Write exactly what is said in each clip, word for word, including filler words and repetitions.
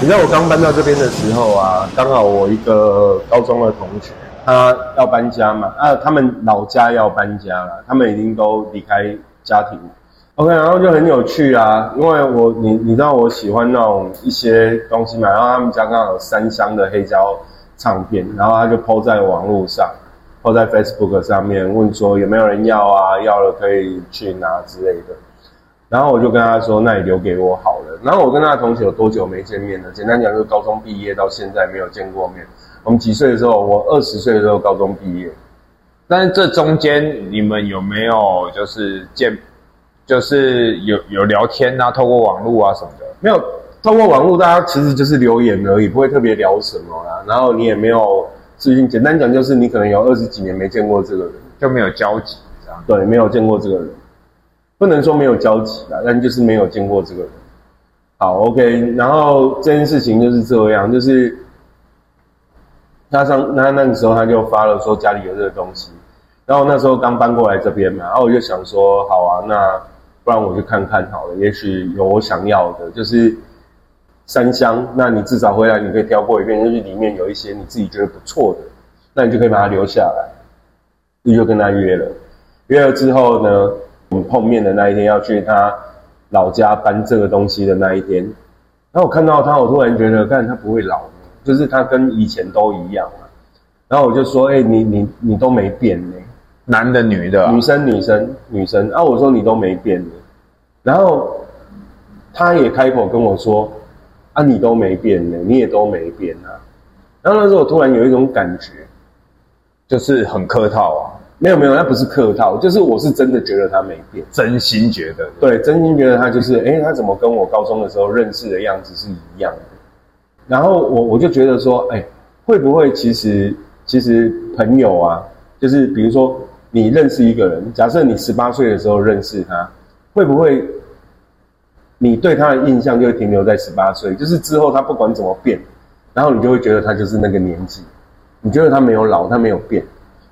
你知道我刚搬到这边的时候啊，刚好我一个高中的同学，他要搬家嘛，啊，他们老家要搬家了，他们已经都离开家庭。OK， 然后就很有趣啊，因为我你你知道我喜欢那种一些东西嘛，然后他们家刚好有三箱的黑胶唱片，然后他就 po 在网络上 ，po 在 Facebook 上面，问说有没有人要啊，要了可以去拿之类的。然后我就跟他说，那你留给我好了。然后我跟他的同学有多久没见面了？简单讲，就是高中毕业到现在没有见过面。我们几岁的时候？我二十岁的时候高中毕业。但是这中间你们有没有就是见？就是有有聊天啊，透过网络啊什么的，没有透过网络，大家其实就是留言而已，不会特别聊什么啦。然后你也没有最近，简单讲就是你可能有二十几年没见过这个人，就没有交集，这样对，没有见过这个人，不能说没有交集啦，但就是没有见过这个人。好 ，OK， 然后这件事情就是这样，就是他上那那个时候他就发了说家里有这个东西，然后那时候刚搬过来这边嘛，然后我就想说好啊，那。不然我去看看好了，也许有我想要的，就是三箱。那你至少回来你可以挑过一遍，就是里面有一些你自己觉得不错的，那你就可以把它留下来。你就跟他约了，约了之后呢，我们碰面的那一天要去他老家搬这个东西的那一天，然后我看到他，我突然觉得，看他不会老，就是他跟以前都一样嘛。然后我就说，哎、欸，你你你都没变呢、欸。男的女的、啊、女生女生女生啊，我说你都没变的，然后他也开口跟我说啊，你都没变的，你也都没变啊。然后那时候我突然有一种感觉，就是很客套啊。没有没有，那不是客套，就是我是真的觉得他没变，真心觉得，对，真心觉得他就是哎、欸，他怎么跟我高中的时候认识的样子是一样的。然后我我就觉得说，哎、欸，会不会其实其实朋友啊，就是比如说。你认识一个人，假设你十八岁的时候认识他，会不会你对他的印象就会停留在十八岁？就是之后他不管怎么变，然后你就会觉得他就是那个年纪，你觉得他没有老，他没有变。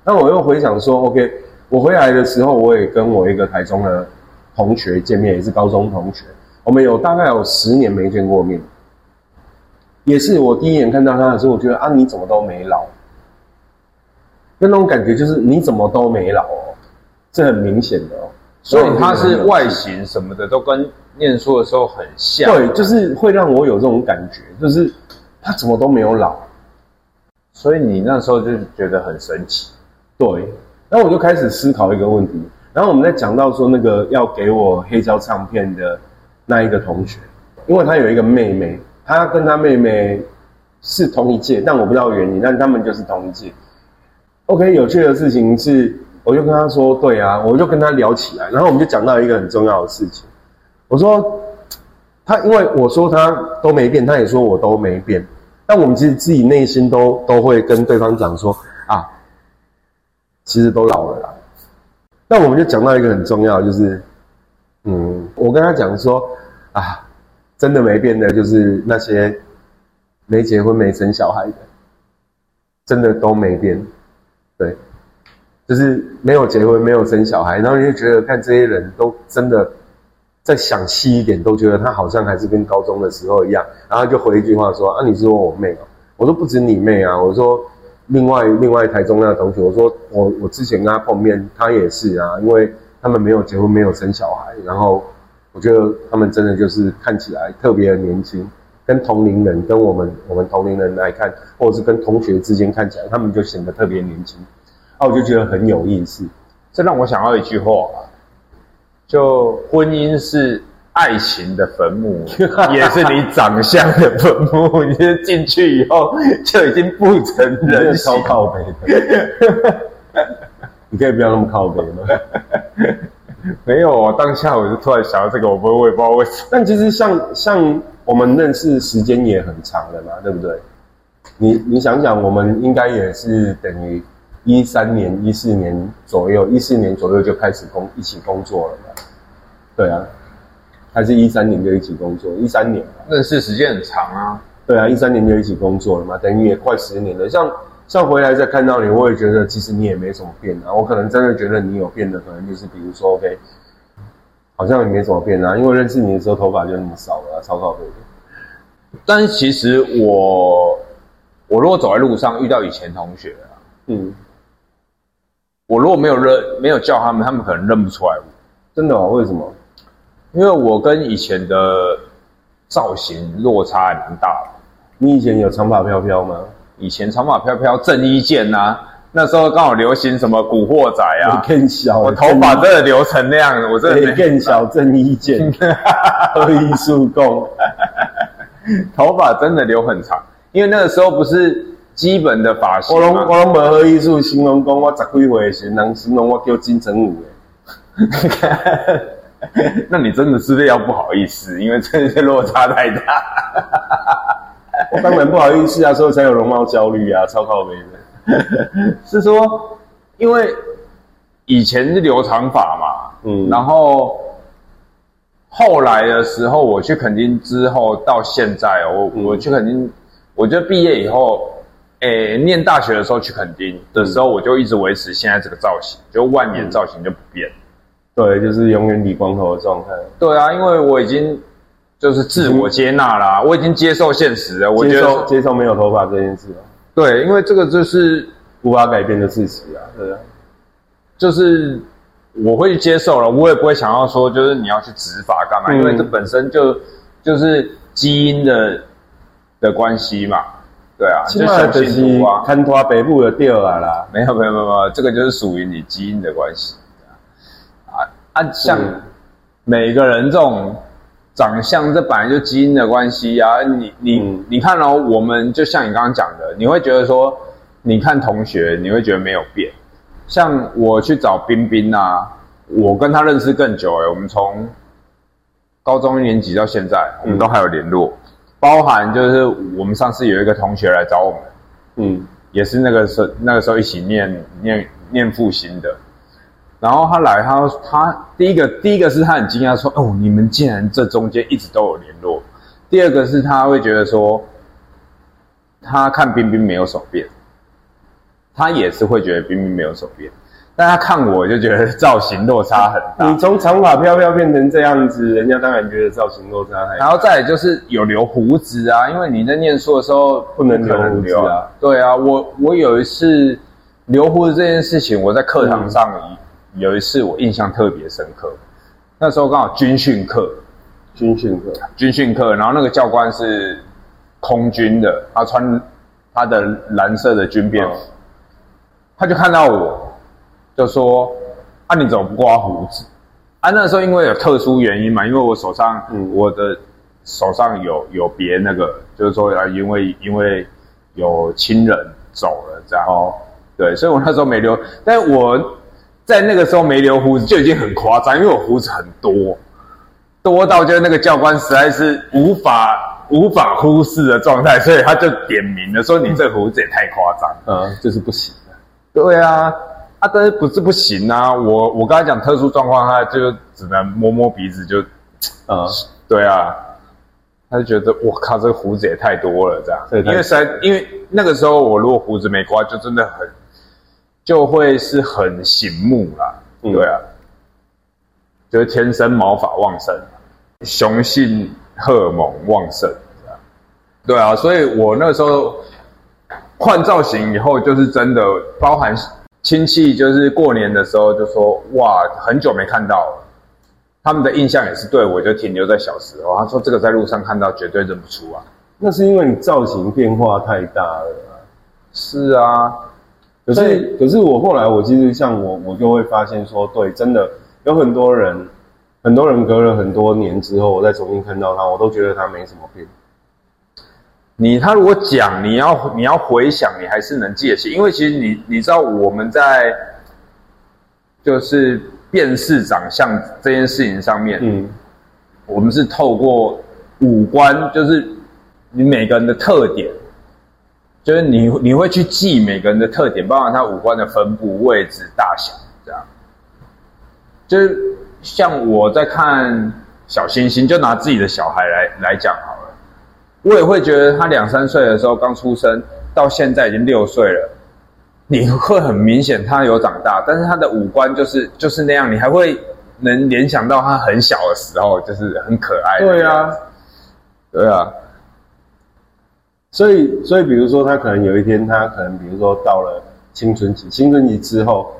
那我又回想说 ，OK， 我回来的时候，我也跟我一个台中的同学见面，也是高中同学，我们有大概有十年没见过面，也是我第一眼看到他的时候，我觉得啊，你怎么都没老。那种感觉就是你怎么都没老哦，这很明显的哦。所以他是外形什么的都跟念书的时候很像，对，就是会让我有这种感觉，就是他怎么都没有老。所以你那时候就觉得很神奇，对。然后我就开始思考一个问题。然后我们在讲到说那个要给我黑胶唱片的那一个同学，因为他有一个妹妹，他跟他妹妹是同一届，但我不知道原因，但他们就是同一届。OK， 有趣的事情是，我就跟他说，对啊，我就跟他聊起来，然后我们就讲到一个很重要的事情。我说，他因为我说他都没变，他也说我都没变，但我们其实自己内心都都会跟对方讲说啊，其实都老了啦。那我们就讲到一个很重要的，就是，嗯，我跟他讲说啊，真的没变的就是那些没结婚没生小孩的，真的都没变。对，就是没有结婚，没有生小孩，然后你就觉得看这些人都真的再想细一点，都觉得他好像还是跟高中的时候一样，然后就回一句话说：“啊，你是问我妹啊？”我说：“不止你妹啊！”我说：“另外另外台中那个同学，我说我我之前跟他碰面，他也是啊，因为他们没有结婚，没有生小孩，然后我觉得他们真的就是看起来特别的年轻，跟同龄人，跟我们我们同龄人来看，或者是跟同学之间看起来，他们就显得特别年轻。”啊，我就觉得很有意思，这让我想到一句话啊，就婚姻是爱情的坟墓，也是你长相的坟墓。你进去以后就已经不成人形，超靠北的。你可以不要那么靠北吗？没有啊，当下我就突然想到这个，我不会，我也不知道为什么。但其实像像我们认识时间也很长了嘛，对不对？你你想想，我们应该也是等于。一三年、一四年左右，一四年左右就开始工一起工作了嘛？对啊，还是一三年就一起工作，一三年认识时间很长啊。对啊，一三年就一起工作了嘛，等于也快十年了。像像回来再看到你，我也觉得其实你也没什么变啊。我可能真的觉得你有变的，可能就是比如说 ，OK， 好像也没什么变啊，因为认识你的时候头发就那么少了、啊，超靠北的。但其实我我如果走在路上遇到以前同学啊，嗯，我如果没有认没有叫他们，他们可能认不出来我。真的哦？为什么？因为我跟以前的造型落差还蛮大的。你以前有长发飘飘吗？以前长发飘飘郑伊健啊，那时候刚好流行什么古惑仔啊，更小，我头发真的留成那样，我真的更小郑伊健，喝艺术工，头发真的留很长，因为那个时候不是基本的发型，我拢我拢无喝艺术，形容讲我十几岁时，人形容我叫金城武诶。那你真的是要不好意思，因为这些落差太大。我当然不好意思啊，所以才有容貌焦虑啊，超靠北的。是说，因为以前是留长发嘛，嗯，然后后来的时候，我去垦丁之后到现在，我、嗯、我去垦丁，我就毕业以后，诶、欸，念大学的时候去垦丁的时候，我就一直维持现在这个造型，就万年造型就不变。嗯对，就是永远理光头的状态。对啊，因为我已经就是自我接纳啦、嗯，我已经接受现实了。我觉得接受没有头发这件事啊。对，因为这个就是无法改变的事实啊。对啊，就是我会接受了，我也不会想要说就是你要去植发干嘛、嗯，因为这本身就就是基因的的关系嘛。对啊，就像幸福啊，看拖北部的掉啊啦。没有没有没有，这个就是属于你基因的关系。啊，像每个人这种长相，这本来就基因的关系啊。你你、嗯、你看哦，我们就像你刚刚讲的，你会觉得说，你看同学，你会觉得没有变。像我去找彬彬啊，我跟他认识更久哎、欸，我们从高中一年级到现在，我们都还有联络、嗯。包含就是我们上次有一个同学来找我们，嗯，也是那个时候那个时候一起念念念复兴的。然后他来，他他第一个第一个是他很惊讶说，哦，你们竟然这中间一直都有联络。第二个是他会觉得说，他看彬彬没有什么变，他也是会觉得彬彬没有什么变，但他看我就觉得造型落差很大。你从长发飘飘变成这样子，人家当然觉得造型落差很大。然后再来就是有留胡子啊，因为你在念书的时候不能留胡子啊。对啊，我我有一次留胡子这件事情，我在课堂上。嗯有一次我印象特别深刻，那时候刚好军训课，军训课，军训课，然后那个教官是空军的，他穿他的蓝色的军便服、嗯，他就看到我，就说：“啊，你怎么不刮胡子？”啊，那时候因为有特殊原因嘛，因为我手上，嗯、我的手上有有别那个，就是说啊，因为因为有亲人走了这样，哦，对，所以我那时候没留，但我。在那个时候没留胡子就已经很夸张，因为我胡子很多，多到就是那个教官实在是无法无法忽视的状态，所以他就点名了，说你这胡子也太夸张，嗯，就是不行了。对啊，啊，但是不是不行啊？我我刚才讲特殊状况，他就只能摸摸鼻子就，嗯，对啊，他就觉得我靠，这胡子也太多了这样，因为实在因为那个时候我如果胡子没刮，就真的很。就会是很醒目啦，对啊，嗯、就是天生毛发旺盛，雄性荷尔蒙旺盛，对啊，所以我那时候换造型以后，就是真的包含亲戚，就是过年的时候就说哇，很久没看到了，他们的印象也是对我就停留在小时候，他说这个在路上看到绝对认不出啊，那是因为你造型变化太大了、啊，是啊。可是，可是我后来我其实像我，我就会发现说，对，真的有很多人，很多人隔了很多年之后，我再重新看到他，我都觉得他没什么变。你他如果讲，你要你要回想，你还是能记得起，因为其实你你知道我们在就是辨识长相这件事情上面，嗯，我们是透过五官，就是你每个人的特点。就是你你会去记每个人的特点，包括他五官的分布、位置、大小这样。就是像我在看小星星，就拿自己的小孩来来讲好了，我也会觉得他两三岁的时候刚出生，到现在已经六岁了，你会很明显他有长大，但是他的五官就是就是那样，你还会能联想到他很小的时候，就是很可爱的。对啊，对啊。所以，所以比如说，他可能有一天，他可能比如说到了青春期，青春期之后，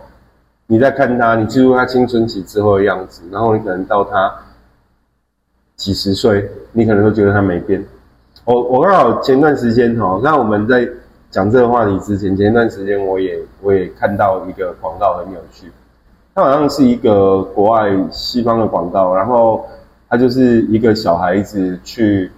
你再看他，你记住他青春期之后的样子，然后你可能到他几十岁，你可能会觉得他没变。我我刚好前段时间哈，那我们在讲这个话题之前，前段时间我也我也看到一个广告很有趣，它好像是一个国外西方的广告，然后它就是一个小孩子去。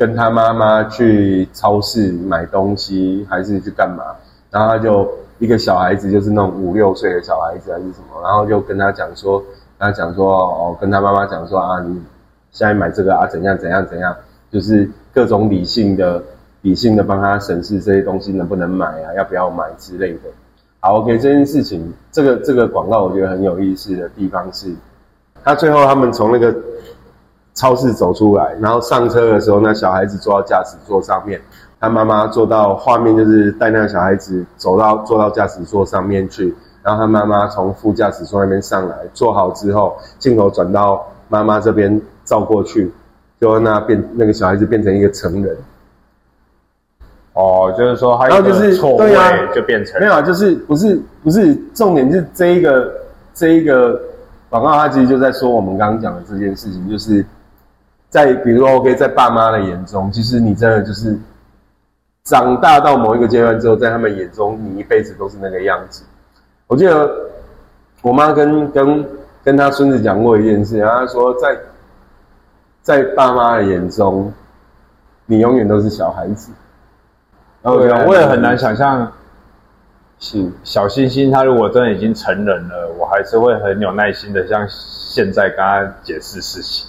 跟他妈妈去超市买东西，还是去干嘛？然后他就一个小孩子，就是那种五六岁的小孩子还是什么，然后就跟他讲说，跟他讲说，哦，跟他妈妈讲说啊，你现在买这个啊，怎样怎样怎样，就是各种理性的、理性的帮他审视这些东西能不能买啊，要不要买之类的。好 ，OK， 这件事情，这个这个广告我觉得很有意思的地方是，他最后他们从那个。超市走出来，然后上车的时候，那小孩子坐到驾驶座上面，他妈妈坐到画面就是带那个小孩子走到坐到驾驶座上面去，然后他妈妈从副驾驶座那边上来，坐好之后，镜头转到妈妈这边照过去，就那变那个小孩子变成一个成人。哦，就是说还有一个错位就变成、就是啊、没有、啊，就是不是不是重点是这一个这一个广告，它其实就在说我们刚刚讲的这件事情，就是。在比如说 ，OK， 在爸妈的眼中，其实你真的就是长大到某一个阶段之后，在他们眼中，你一辈子都是那个样子。我记得我妈跟跟跟她孙子讲过一件事，然后她说在，在在爸妈的眼中，你永远都是小孩子。对啊，我也很难想象，是小星星他如果真的已经成人了，我还是会很有耐心的，像现在跟他解释事情。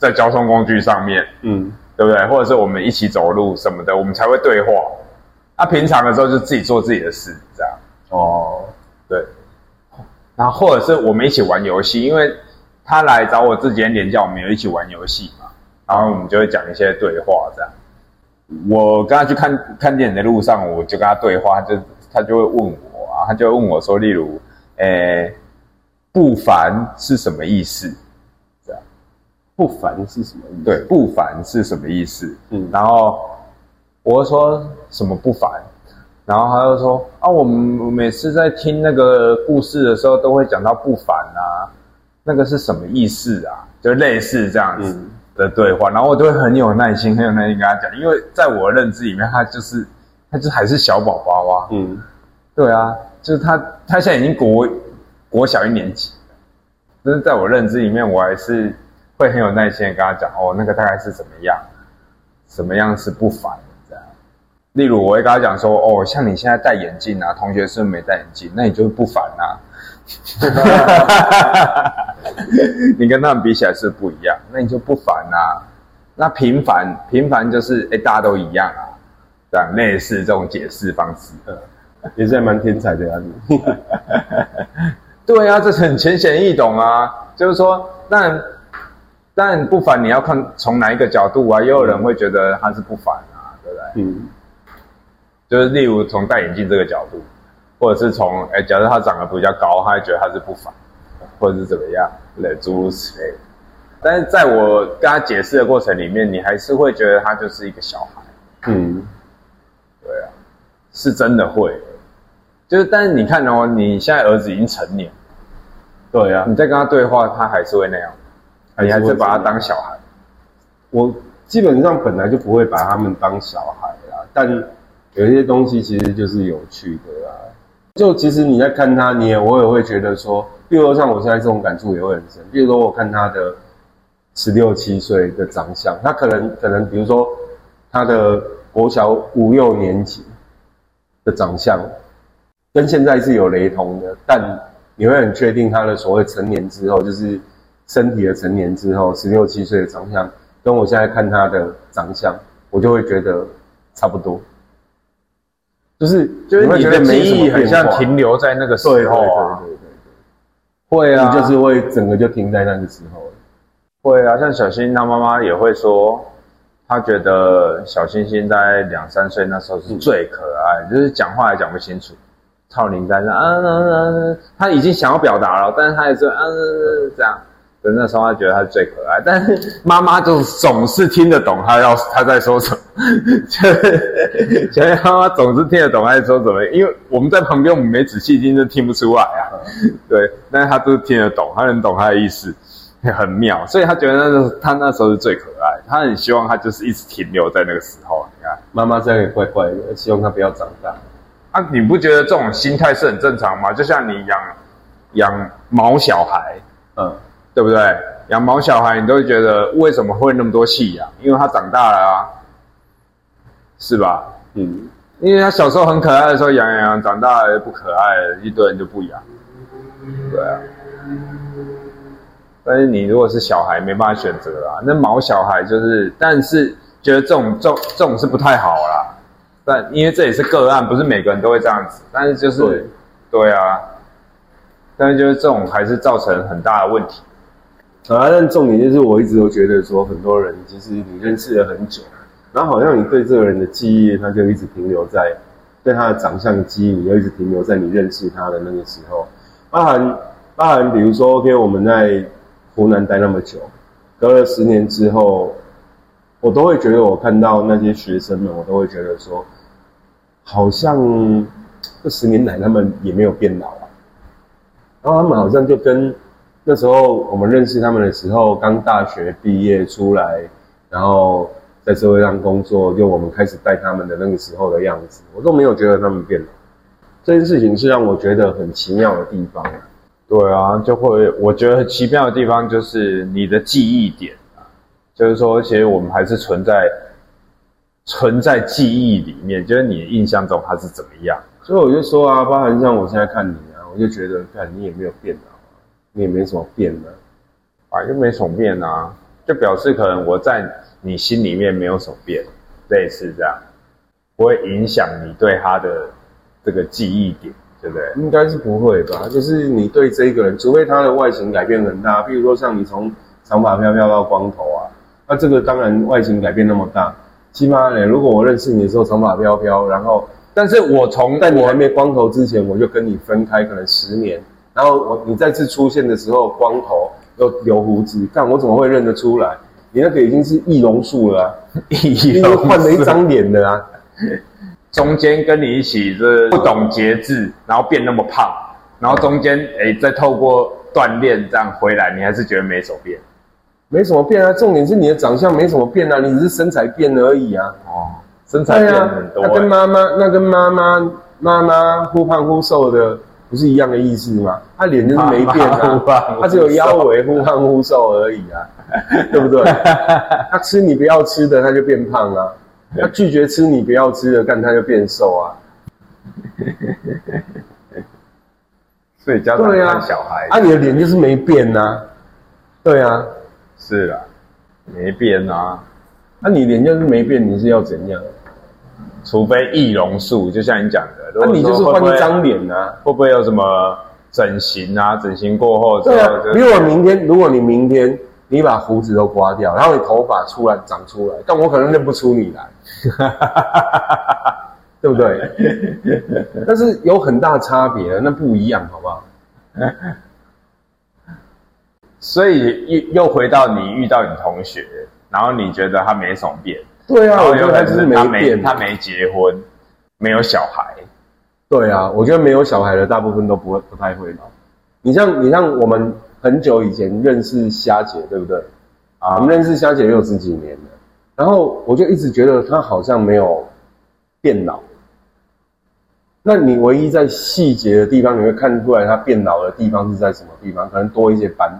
在交通工具上面，嗯，对不对？或者是我们一起走路什么的，我们才会对话。啊，平常的时候就自己做自己的事，这样。哦，对。然后或者是我们一起玩游戏，因为他来找我之前连假，我们有一起玩游戏嘛，然后我们就会讲一些对话，这样。我跟他去看看电影的路上，我就跟他对话，他就他就会问我啊，他就会问我说，例如，诶，不凡是什么意思？不凡是什么意思？对，不凡是什么意思？嗯，然后我就说什么不凡，然后他就说啊，我们每次在听那个故事的时候都会讲到不凡啊，那个是什么意思啊？就类似这样子的对话，嗯、然后我就会很有耐心，很有耐心跟他讲，因为在我的认知里面，他就是他就还是小宝宝啊，嗯，对啊，就是他他现在已经国国小一年级，但是在我认知里面，我还是。会很有耐心的跟他讲哦，那个大概是怎么样，什么样是不凡这样。例如，我会跟他讲说，哦，像你现在戴眼镜啊，同学是没戴眼镜，那你就是不凡啊。你跟他们比起来是不一样，那你就不凡啊。那平凡，平凡就是哎，大家都一样啊，这样类似这种解释方式，嗯、也是还蛮天才的啊你。对啊，这是很浅显易懂啊，就是说那。但不凡，你要看从哪一个角度啊？也有人会觉得他是不凡啊，对不对？嗯，就是例如从戴眼镜这个角度，或者是从哎，假设他长得比较高，他会觉得他是不凡，或者是怎么样，类诸如此类。但是在我跟他解释的过程里面，你还是会觉得他就是一个小孩。嗯，对啊，是真的会，就是但是你看哦，你现在儿子已经成年，对啊，你在跟他对话，他还是会那样。你还是把他当小孩？我基本上本来就不会把他们当小孩啦，但有一些东西其实就是有趣的啦。就其实你在看他，你也我也会觉得说，比如说像我现在这种感触也会很深。比如说我看他的十六七岁的长相，他可能可能比如说他的国小五六年级的长相，跟现在是有雷同的，但你会很确定他的所谓成年之后就是。身体的成年之后，十六七岁的长相，跟我现在看他的长相，我就会觉得差不多。就是就是你的记忆很像停留在那个时候、啊，对对对对 对, 对，会啊，你就是会整个就停在那个时候了。会啊，像小星他妈妈也会说，他觉得小星星在两三岁那时候是最可爱，嗯、就是讲话也讲不清楚，套铃在那啊啊啊，他已经想要表达了，但是他也是啊这样。所以那时候他觉得他最可爱，但是妈妈就总是听得懂他要他在说什么，就是小星妈妈总是听得懂他在说什么，因为我们在旁边我们没仔细听就听不出来啊。对，但是他都听得懂，他能懂他的意思，很妙。所以他觉得那时候他那时候是最可爱，他很希望他就是一直停留在那个时候。你看，妈妈这样也怪怪的，希望他不要长大。啊，你不觉得这种心态是很正常吗？就像你养养毛小孩，嗯。对不对？养毛小孩，你都会觉得为什么会那么多弃养？因为他长大了啊，是吧？嗯，因为他小时候很可爱的时候养养养，长大了不可爱了，一堆人就不养。对啊，但是你如果是小孩，没办法选择啦。那毛小孩就是，但是觉得这种这种这种是不太好啦。但因为这也是个案，不是每个人都会这样子。但是就是，对, 对啊，但是就是这种还是造成很大的问题。啊，但重点就是，我一直都觉得说，很多人其实你认识了很久，然后好像你对这个人的记忆，他就一直停留在对他的长相的记忆，你就一直停留在你认识他的那个时候。包含包含，比如说 ，OK， 我们在湖南待那么久，隔了十年之后，我都会觉得我看到那些学生们，我都会觉得说，好像这十年来他们也没有变老啊，然后他们好像就跟。那时候我们认识他们的时候，刚大学毕业出来，然后在社会上工作，就我们开始带他们的那个时候的样子，我都没有觉得他们变老。这件事情是让我觉得很奇妙的地方。对啊，就会我觉得很奇妙的地方就是你的记忆点，就是说，其实我们还是存在存在记忆里面，就是你印象中它是怎么样。所以我就说啊，包含像我现在看你啊，我就觉得，看你也没有变老。你也没什么变呢、啊，啊，就没什么变啊，就表示可能我在你心里面没有什么变，类似这样，不会影响你对他的这个记忆点，对不对？应该是不会吧？就是你对这一个人，除非他的外形改变很大，比如说像你从长发飘飘到光头啊，那这个当然外形改变那么大，起码呢，如果我认识你的时候长发飘飘，然后，但是我从在你还没光头之前，我就跟你分开，可能十年。然后我你再次出现的时候，光头又留胡子，干我怎么会认得出来？你那个已经是易容术了、啊，易容换了一张脸的啊。中间跟你一起这不懂节制，然后变那么胖，然后中间哎再透过锻炼这样回来，你还是觉得没什么变，没什么变啊。重点是你的长相没什么变啊，你只是身材变而已啊。哦，身材变很多、欸啊。那跟妈妈那跟妈妈妈妈忽胖忽瘦的。不是一样的意思吗？他脸就是没变啊，他只有腰围忽胖忽瘦而已啊，对不对？他吃你不要吃的，他就变胖啊；他拒绝吃你不要吃的，干他就变瘦啊。所以家长看小孩，啊，啊你的脸就是没变啊，对啊，是啊，没变啊，那、啊、你脸就是没变，你是要怎样？除非易容术，就像你讲的，那、啊、你就是换一张脸啊，会不会有什么整形啊？整形过后之后，对啊，如果明天，如果你明天你把胡子都刮掉，然后你头发出来长出来，但我可能认不出你来，对不对？但是有很大差别，那不一样，好不好？所以又回到你遇到你同学，然后你觉得他没什么变。对啊，我觉得他就是没变，他没结婚，没有小孩。对啊，我觉得没有小孩的大部分都不会不太会老。你像你像我们很久以前认识虾姐，对不对？啊，我们认识虾姐有十几年了，然后我就一直觉得她好像没有变老。那你唯一在细节的地方，你会看出来她变老的地方是在什么地方？可能多一些斑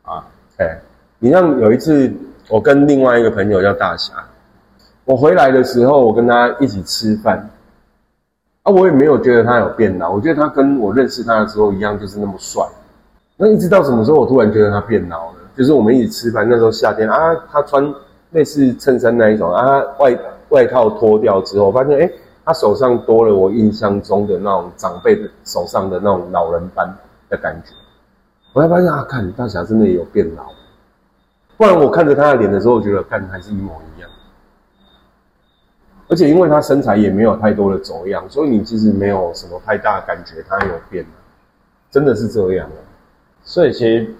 啊。哎，你像有一次，我跟另外一个朋友叫大侠。我回来的时候，我跟他一起吃饭，啊，我也没有觉得他有变老，我觉得他跟我认识他的时候一样，就是那么帅。那一直到什么时候，我突然觉得他变老了？就是我们一起吃饭那时候夏天啊，他穿类似衬衫那一种啊，外外套脱掉之后，我发现哎、欸，他手上多了我印象中的那种长辈的手上的那种老人斑的感觉。我才发现啊，看大侠真的有变老。不然我看着他的脸的时候，我觉得看还是一模一样。而且因为他身材也没有太多的走样，所以你其实没有什么太大的感觉他有变，真的是这样啊。所以其实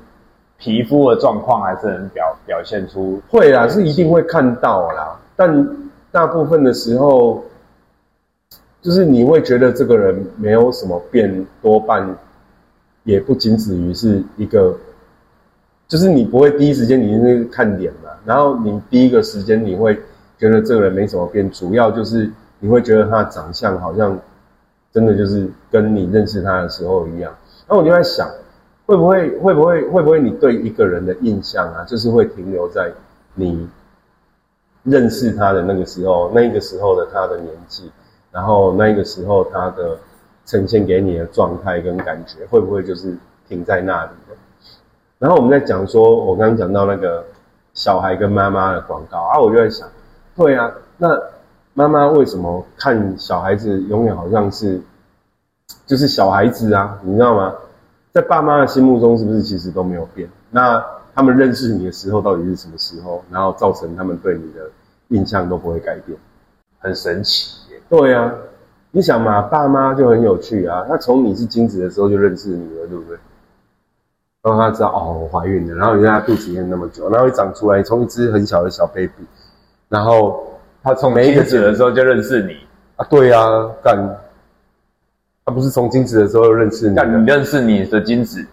皮肤的状况还是能表表现出，会啦，是一定会看到啦。但大部分的时候，就是你会觉得这个人没有什么变，多半也不仅止于是一个，就是你不会第一时间你是看脸嘛，然后你第一个时间你会觉得这个人没什么变，主要就是你会觉得他的长相好像真的就是跟你认识他的时候一样。那我就在想，会不会会不会会不会你对一个人的印象啊，就是会停留在你认识他的那个时候，那一个时候的他的年纪，然后那一个时候他的呈现给你的状态跟感觉，会不会就是停在那里了？然后我们在讲说，我刚刚讲到那个小孩跟妈妈的广告啊，我就在想，对啊，那妈妈为什么看小孩子永远好像是就是小孩子啊，你知道吗？在爸妈的心目中，是不是其实都没有变？那他们认识你的时候，到底是什么时候？然后造成他们对你的印象都不会改变，很神奇耶。对啊，你想嘛，爸妈就很有趣啊。他从你是精子的时候就认识你了，对不对？然后他知道哦，我怀孕了。然后你在他肚子里面那么久，然后一长出来，从一只很小的小 baby， 然后他从每一个子的时候就认识你啊。对啊，干。他不是从精子的时候认识你，但你认识你的精子。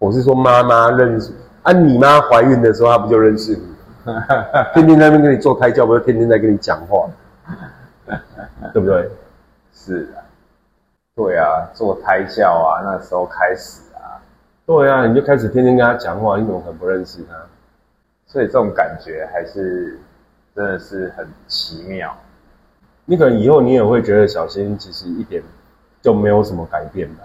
我是说妈妈认识啊，你妈怀孕的时候，她不就认识你？天天在那边跟你做胎教，不是天天在跟你讲话，对不对？是啊，对啊，做胎教啊，那时候开始啊，对啊，你就开始天天跟她讲话，你怎么可能不认识她？所以这种感觉还是真的是很奇妙。你可能以后你也会觉得小新其实一点就没有什么改变了，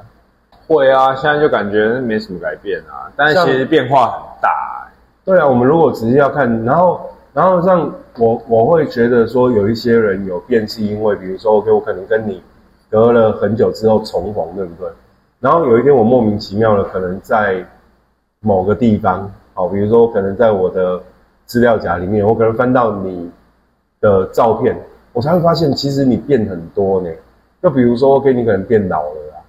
会啊，现在就感觉没什么改变啊，但是其实变化很大、欸。对啊，我们如果只是要看，然后然后像我我会觉得说，有一些人有变是因为，比如说 ，OK， 我可能跟你隔了很久之后重逢，对不对？然后有一天我莫名其妙的可能在某个地方，好，比如说可能在我的资料夹里面，我可能翻到你的照片，我才会发现其实你变很多呢、欸。就比如说 ，OK， 你可能变老了啦，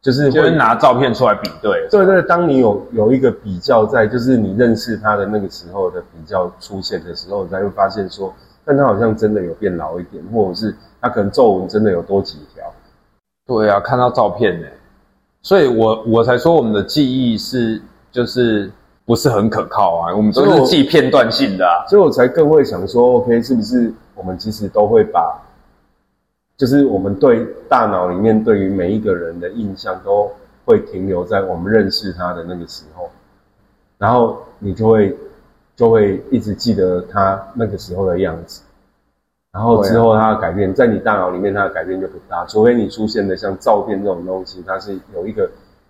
就是就是拿照片出来比对。对对，当你有有一个比较在，就是你认识他的那个时候的比较出现的时候，你才会发现说，但他好像真的有变老一点，或者是他可能皱纹真的有多几条。对啊，看到照片呢、欸，所以我我才说我们的记忆是就是不是很可靠啊，我们都是记片段性的啊，所以我才更会想说 ，OK， 是不是我们其实都会把。就是我们对大脑里面对于每一个人的印象都会停留在我们认识他的那个时候，然后你就会就会一直记得他那个时候的样子，然后之后他的改变、啊、在你大脑里面他的改变就不大，除非你出现的像照片这种东西，它是有一个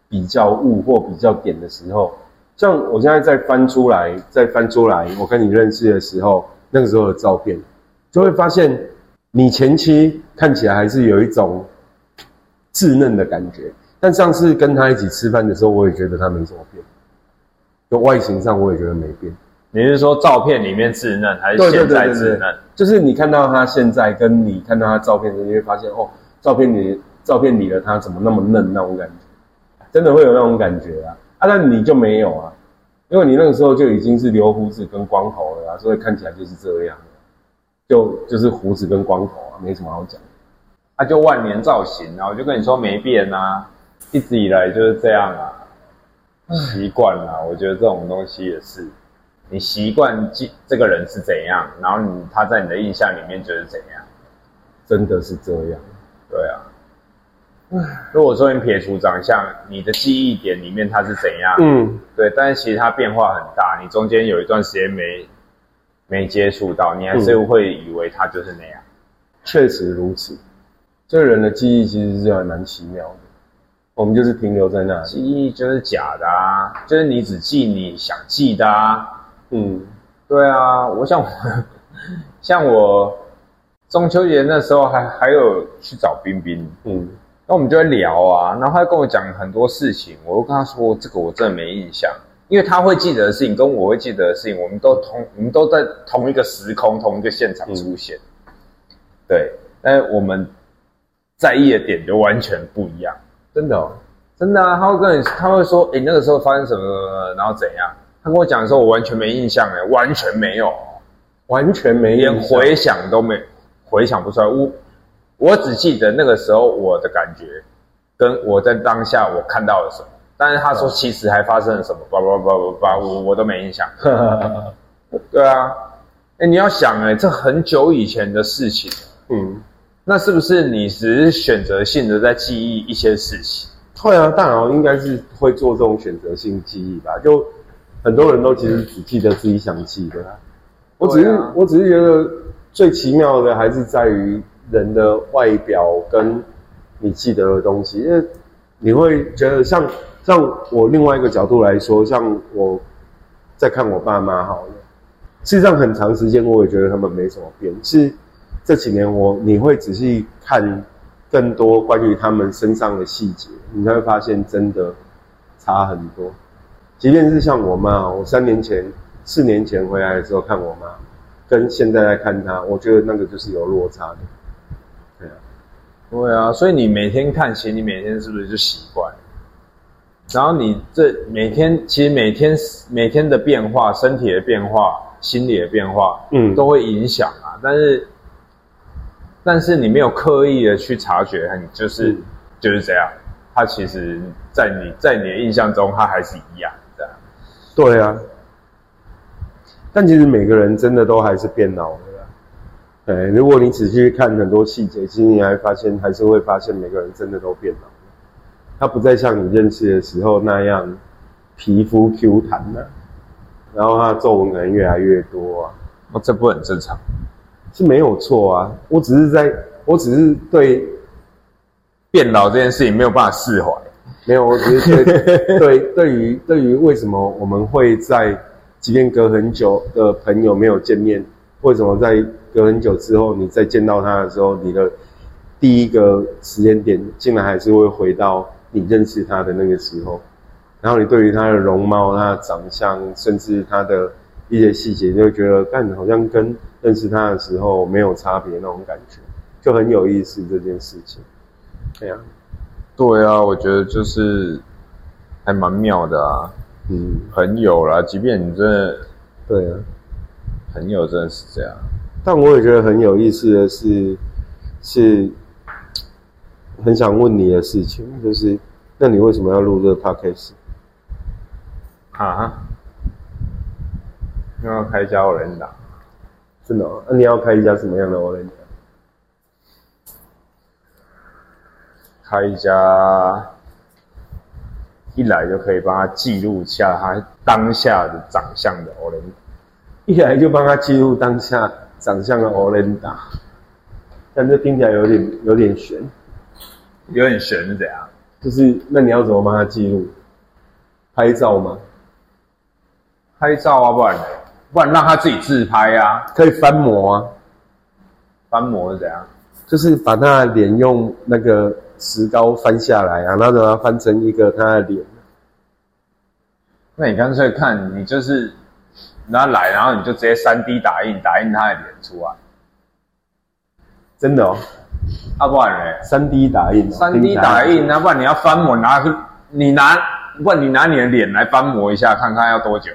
比较物或比较点的时候，像我现在再翻出来再翻出来我跟你认识的时候那个时候的照片，就会发现你前期看起来还是有一种稚嫩的感觉，但上次跟他一起吃饭的时候，我也觉得他没什么变，就外形上我也觉得没变。你是说照片里面稚嫩，还是现在稚嫩？对对对对对，就是你看到他现在，跟你看到他照片的时候，你会发现哦，照片里照片里的他怎么那么嫩那种感觉，真的会有那种感觉啊！啊，但你就没有啊，因为你那个时候就已经是留胡子跟光头了啊，所以看起来就是这样。就就是胡子跟光头啊，没什么好讲。他、啊、就万年造型啊，我就跟你说没变啊，一直以来就是这样啊，习惯了。我觉得这种东西也是，你习惯这这个人是怎样，然后你他在你的印象里面就是怎样，真的是这样。对啊，如果说你撇除长相，你的记忆点里面他是怎样，嗯，对，但是其实他变化很大，你中间有一段时间没。没接触到，你还是会以为他就是那样。嗯、确实如此，这人的记忆其实是还蛮奇妙的。我们就是停留在那里，记忆就是假的啊，就是你只记你想记的啊。嗯，对啊，我想像我中秋节那时候还还有去找冰冰，嗯，那我们就会聊啊，然后他跟我讲很多事情，我就跟他说这个我真的没印象，因为他会记得的事情跟我会记得的事情，我们都同我们都在同一个时空、同一个现场出现，嗯、对，但我们在意的点就完全不一样，真的、哦，真的啊，他会跟你，他会说，哎、欸，那个时候发生什么什么，然后怎样？他跟我讲的时候，我完全没印象哎，完全没有，完全没印象，连回想都没。回想不出来，我我只记得那个时候我的感觉，跟我在当下我看到了什么。但是他说其实还发生了什么，叭叭叭叭叭，我我都没印象。对啊，哎、欸，你要想、欸，哎，这很久以前的事情，嗯，那是不是你只是选择性的在记忆一些事情？对啊，大脑应该是会做这种选择性记忆吧？就很多人都其实只记得自己想记的、啊。我只是、啊、我只是觉得。最奇妙的还是在于人的外表跟你记得的东西，因为你会觉得像像我另外一个角度来说，像我在看我爸妈好了，事实上很长时间我也觉得他们没什么变，是这几年我你会仔细看更多关于他们身上的细节，你才会发现真的差很多。即便是像我妈，我三年前、四年前回来的时候看我妈。跟现在来看他，我觉得那个就是有落差的，对啊，对啊，所以你每天看，其实你每天是不是就习惯？然后你这每天，其实每天每天的变化，身体的变化，心理的变化，嗯，都会影响啊。但是，但是你没有刻意的去察觉，你就是、嗯、就是这样，它其实在你在你的印象中，它还是一样的，对啊。但其实每个人真的都还是变老了啦，对，如果你仔细看很多细节，其实你还发现还是会发现每个人真的都变老了。他不再像你认识的时候那样皮肤 Q 弹了、啊，然后他皱纹可能越来越多啊。哦，这不很正常，是没有错啊。我只是在，我只是对变老这件事情没有办法释怀。没有，我只是对 对, 对于对于为什么我们会在。即便隔很久的朋友没有见面，为什么在隔很久之后，你再见到他的时候，你的第一个时间点竟然还是会回到你认识他的那个时候？然后你对于他的容貌、他的长相，甚至他的一些细节，就会觉得，干，好像跟认识他的时候没有差别那种感觉，就很有意思这件事情。对啊，对啊，我觉得就是还蛮妙的啊。嗯，朋友啦，即便你真的，对啊，朋友真的是这样。但我也觉得很有意思的是，是很想问你的事情，就是那你为什么要录这个 podcast？ 啊？因为要开一家 Orenda， 真的、哦？那、啊、你要开一家什么样的 Orenda？ 开一家。一来就可以帮他记录下他当下的长相的欧琳达，一来就帮他记录当下长相的欧琳达，但这听起来有点有点悬，有点悬是怎样？就是那你要怎么帮他记录？拍照吗？拍照啊，不然不然让他自己自拍啊，可以翻模啊，翻模是怎样？就是把他的脸用那个。石膏翻下来啊，然后把它翻成一个他的脸。那你干脆看，你就是拿来，然后你就直接三 D 打印，打印他的脸出来。真的哦？啊不然嘞？三 D 打印、哦。三 D 打印啊，不然你要翻模，拿去你拿，不然你拿你的脸来翻模一下，看看要多久。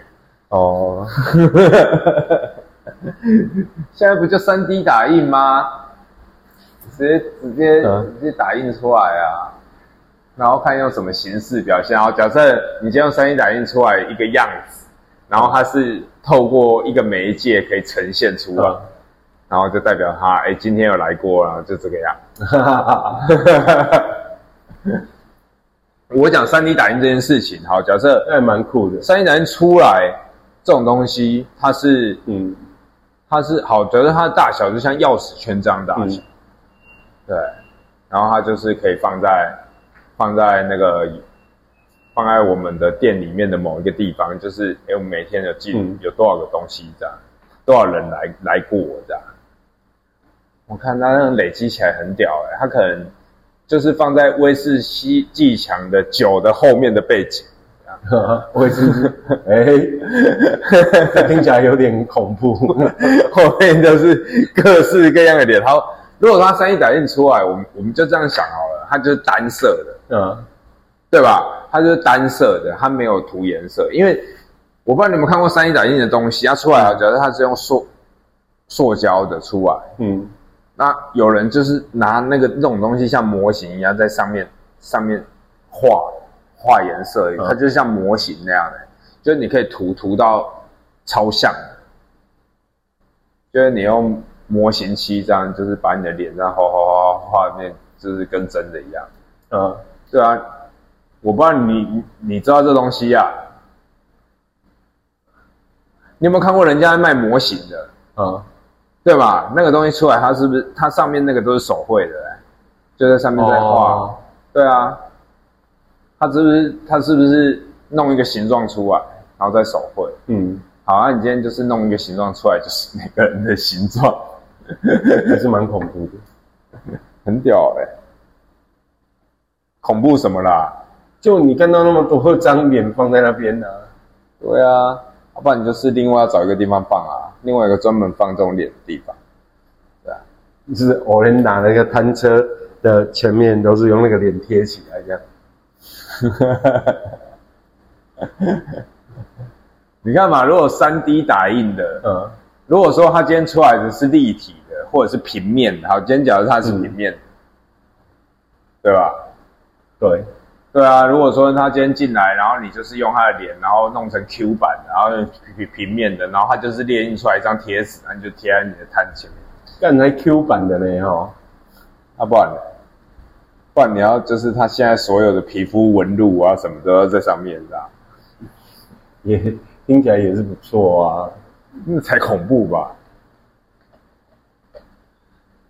哦。现在不就三 D 打印吗？直接直接直接打印出来啊，然后看用什么形式表现。然后假设你先用三 D 打印出来一个样子，然后它是透过一个媒介可以呈现出来，嗯、然后就代表它哎、欸、今天有来过啊，就这个样。我讲三 D 打印这件事情，好，假设还蛮酷的。三 D 打印出来这种东西，它是嗯，它是好，假设它的大小就像钥匙圈这样大小。嗯对，然后它就是可以放在放在那个放在我们的店里面的某一个地方，就是哎，我们每天有进、嗯、有多少个东西这样，多少人来来过这样。我看他那累积起来很屌哎、欸，他可能就是放在威士忌技强的酒的后面的背景。威士忌，哎，听起来有点恐怖。后面就是各式各样的点。然后如果他三 D打印出来，我们我们就这样想好了，它就是单色的，嗯，对吧？它就是单色的，它没有涂颜色，因为。我不知道你们看过三 D 打印的东西，它出来，假设它是用塑塑胶的出来，嗯，那有人就是拿那个那种东西像模型一样在上面上面画画颜色，它就像模型那样的，嗯、就是你可以涂涂到超像的，就是你用模型漆这样，就是把你的脸这样画画画画面，就是跟真的一样，嗯，对啊，我不知道你你知道这东西啊。你有没有看过人家卖模型的？嗯，对吧？那个东西出来，它是不是它上面那个都是手绘的、欸？就在上面在画。哦、对啊，它是不是它是不是弄一个形状出来，然后再手绘？嗯，好啊，你今天就是弄一个形状出来，就是每个人的形状，还是蛮恐怖的，很屌哎、欸！恐怖什么啦？就你看到那么多张脸放在那边呢、啊？对啊。要不然你就是另外要找一个地方放啊，另外一个专门放这种脸的地方，对啊，就是偶然拿那个摊车的前面都是用那个脸贴起来这样。你看嘛，如果三 D 打印的，嗯，如果说它今天出来的是立体的或者是平面的，好，今天假如它是平面的，嗯、对吧？对。对啊，如果说他今天进来，然后你就是用他的脸，然后弄成 Q 版，然后用平面的，然后他就是列印出来一张贴纸，然后你就贴在你的摊前面。干才 Q 版的呢哈，啊不然呢，不然你要就是他现在所有的皮肤纹路啊什么都要在上面，是吧？也听起来也是不错啊，那才恐怖吧？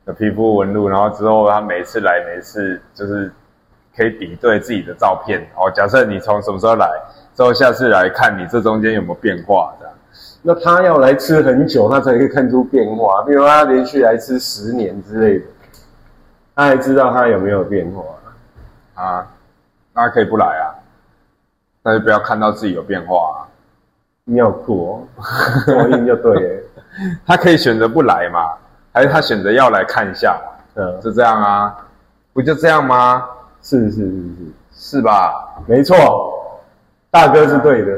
有皮肤纹路，然后之后他每次来，每次就是。可以比对自己的照片哦。假设你从什么时候来，之后下次来看你这中间有没有变化的。那他要来吃很久，他才可以看出变化。比如他连续来吃十年之类的，他还知道他有没有变化啊？那可以不来啊，那就不要看到自己有变化啊。你好酷哦，这么硬就对耶。他可以选择不来嘛，还是他选择要来看一下嘛？嗯，就这样啊，不就这样吗？是是是是是吧？没错，大哥是对的。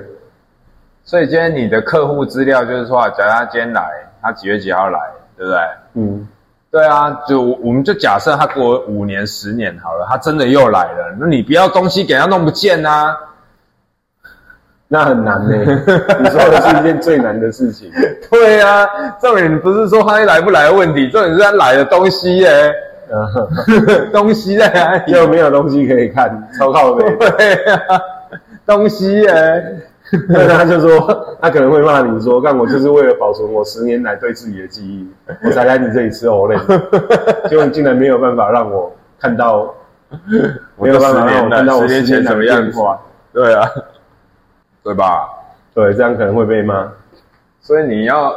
所以今天你的客户资料就是说，假如他今天来，他几月几号来，对不对？嗯，对啊，就我们就假设他过五年、十年好了，他真的又来了，那你不要东西给他弄不见啊，那很难呢、欸。你说的是一件最难的事情。对啊，重点不是说他来不来的问题，重点是他来的东西耶、欸。东西在哪里？又没有东西可以看，超靠北。对啊，东西哎、欸，那他就说，他可能会骂你说，干我就是为了保存我十年来对自己的记忆，我才来你这里吃藕类，结果你竟然没有办法让我看到，没有办法让我看到我十年前什么样子。对啊，对吧？对，这样可能会被骂。所以你要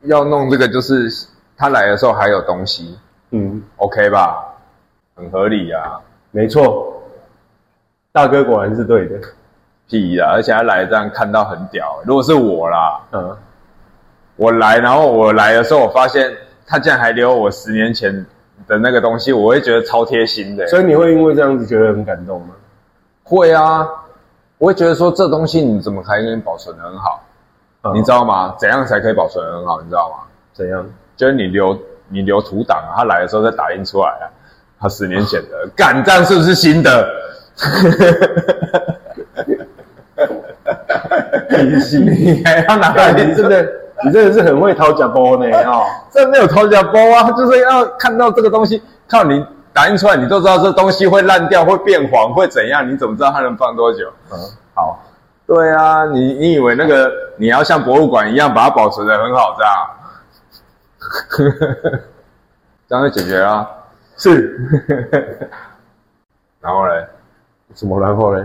要弄这个，就是他来的时候还有东西。嗯 ，OK 吧，很合理啊，没错，大哥果然是对的，屁啦！而且他来这样看到很屌、欸。如果是我啦，嗯，我来，然后我来的时候，我发现他竟然还留我十年前的那个东西，我会觉得超贴心的、欸。所以你会因为这样子觉得很感动吗？会啊，我会觉得说这东西你怎么还能保存得很好？嗯、你知道吗？怎样才可以保存得很好？你知道吗？怎样？就是你留。你留图档、啊，他来的时候再打印出来啊，他十年前的，干这样是不是新的？你还要拿来？你真的，你真的是很会掏假包呢哦！真的有掏假包啊，就是要看到这个东西，靠你打印出来，你都知道这东西会烂掉、会变黄、会怎样？你怎么知道它能放多久？嗯，好，对啊，你你以为那个你要像博物馆一样把它保存得很好，这样？这样就解决啦、啊，是。然后嘞，怎么然后嘞？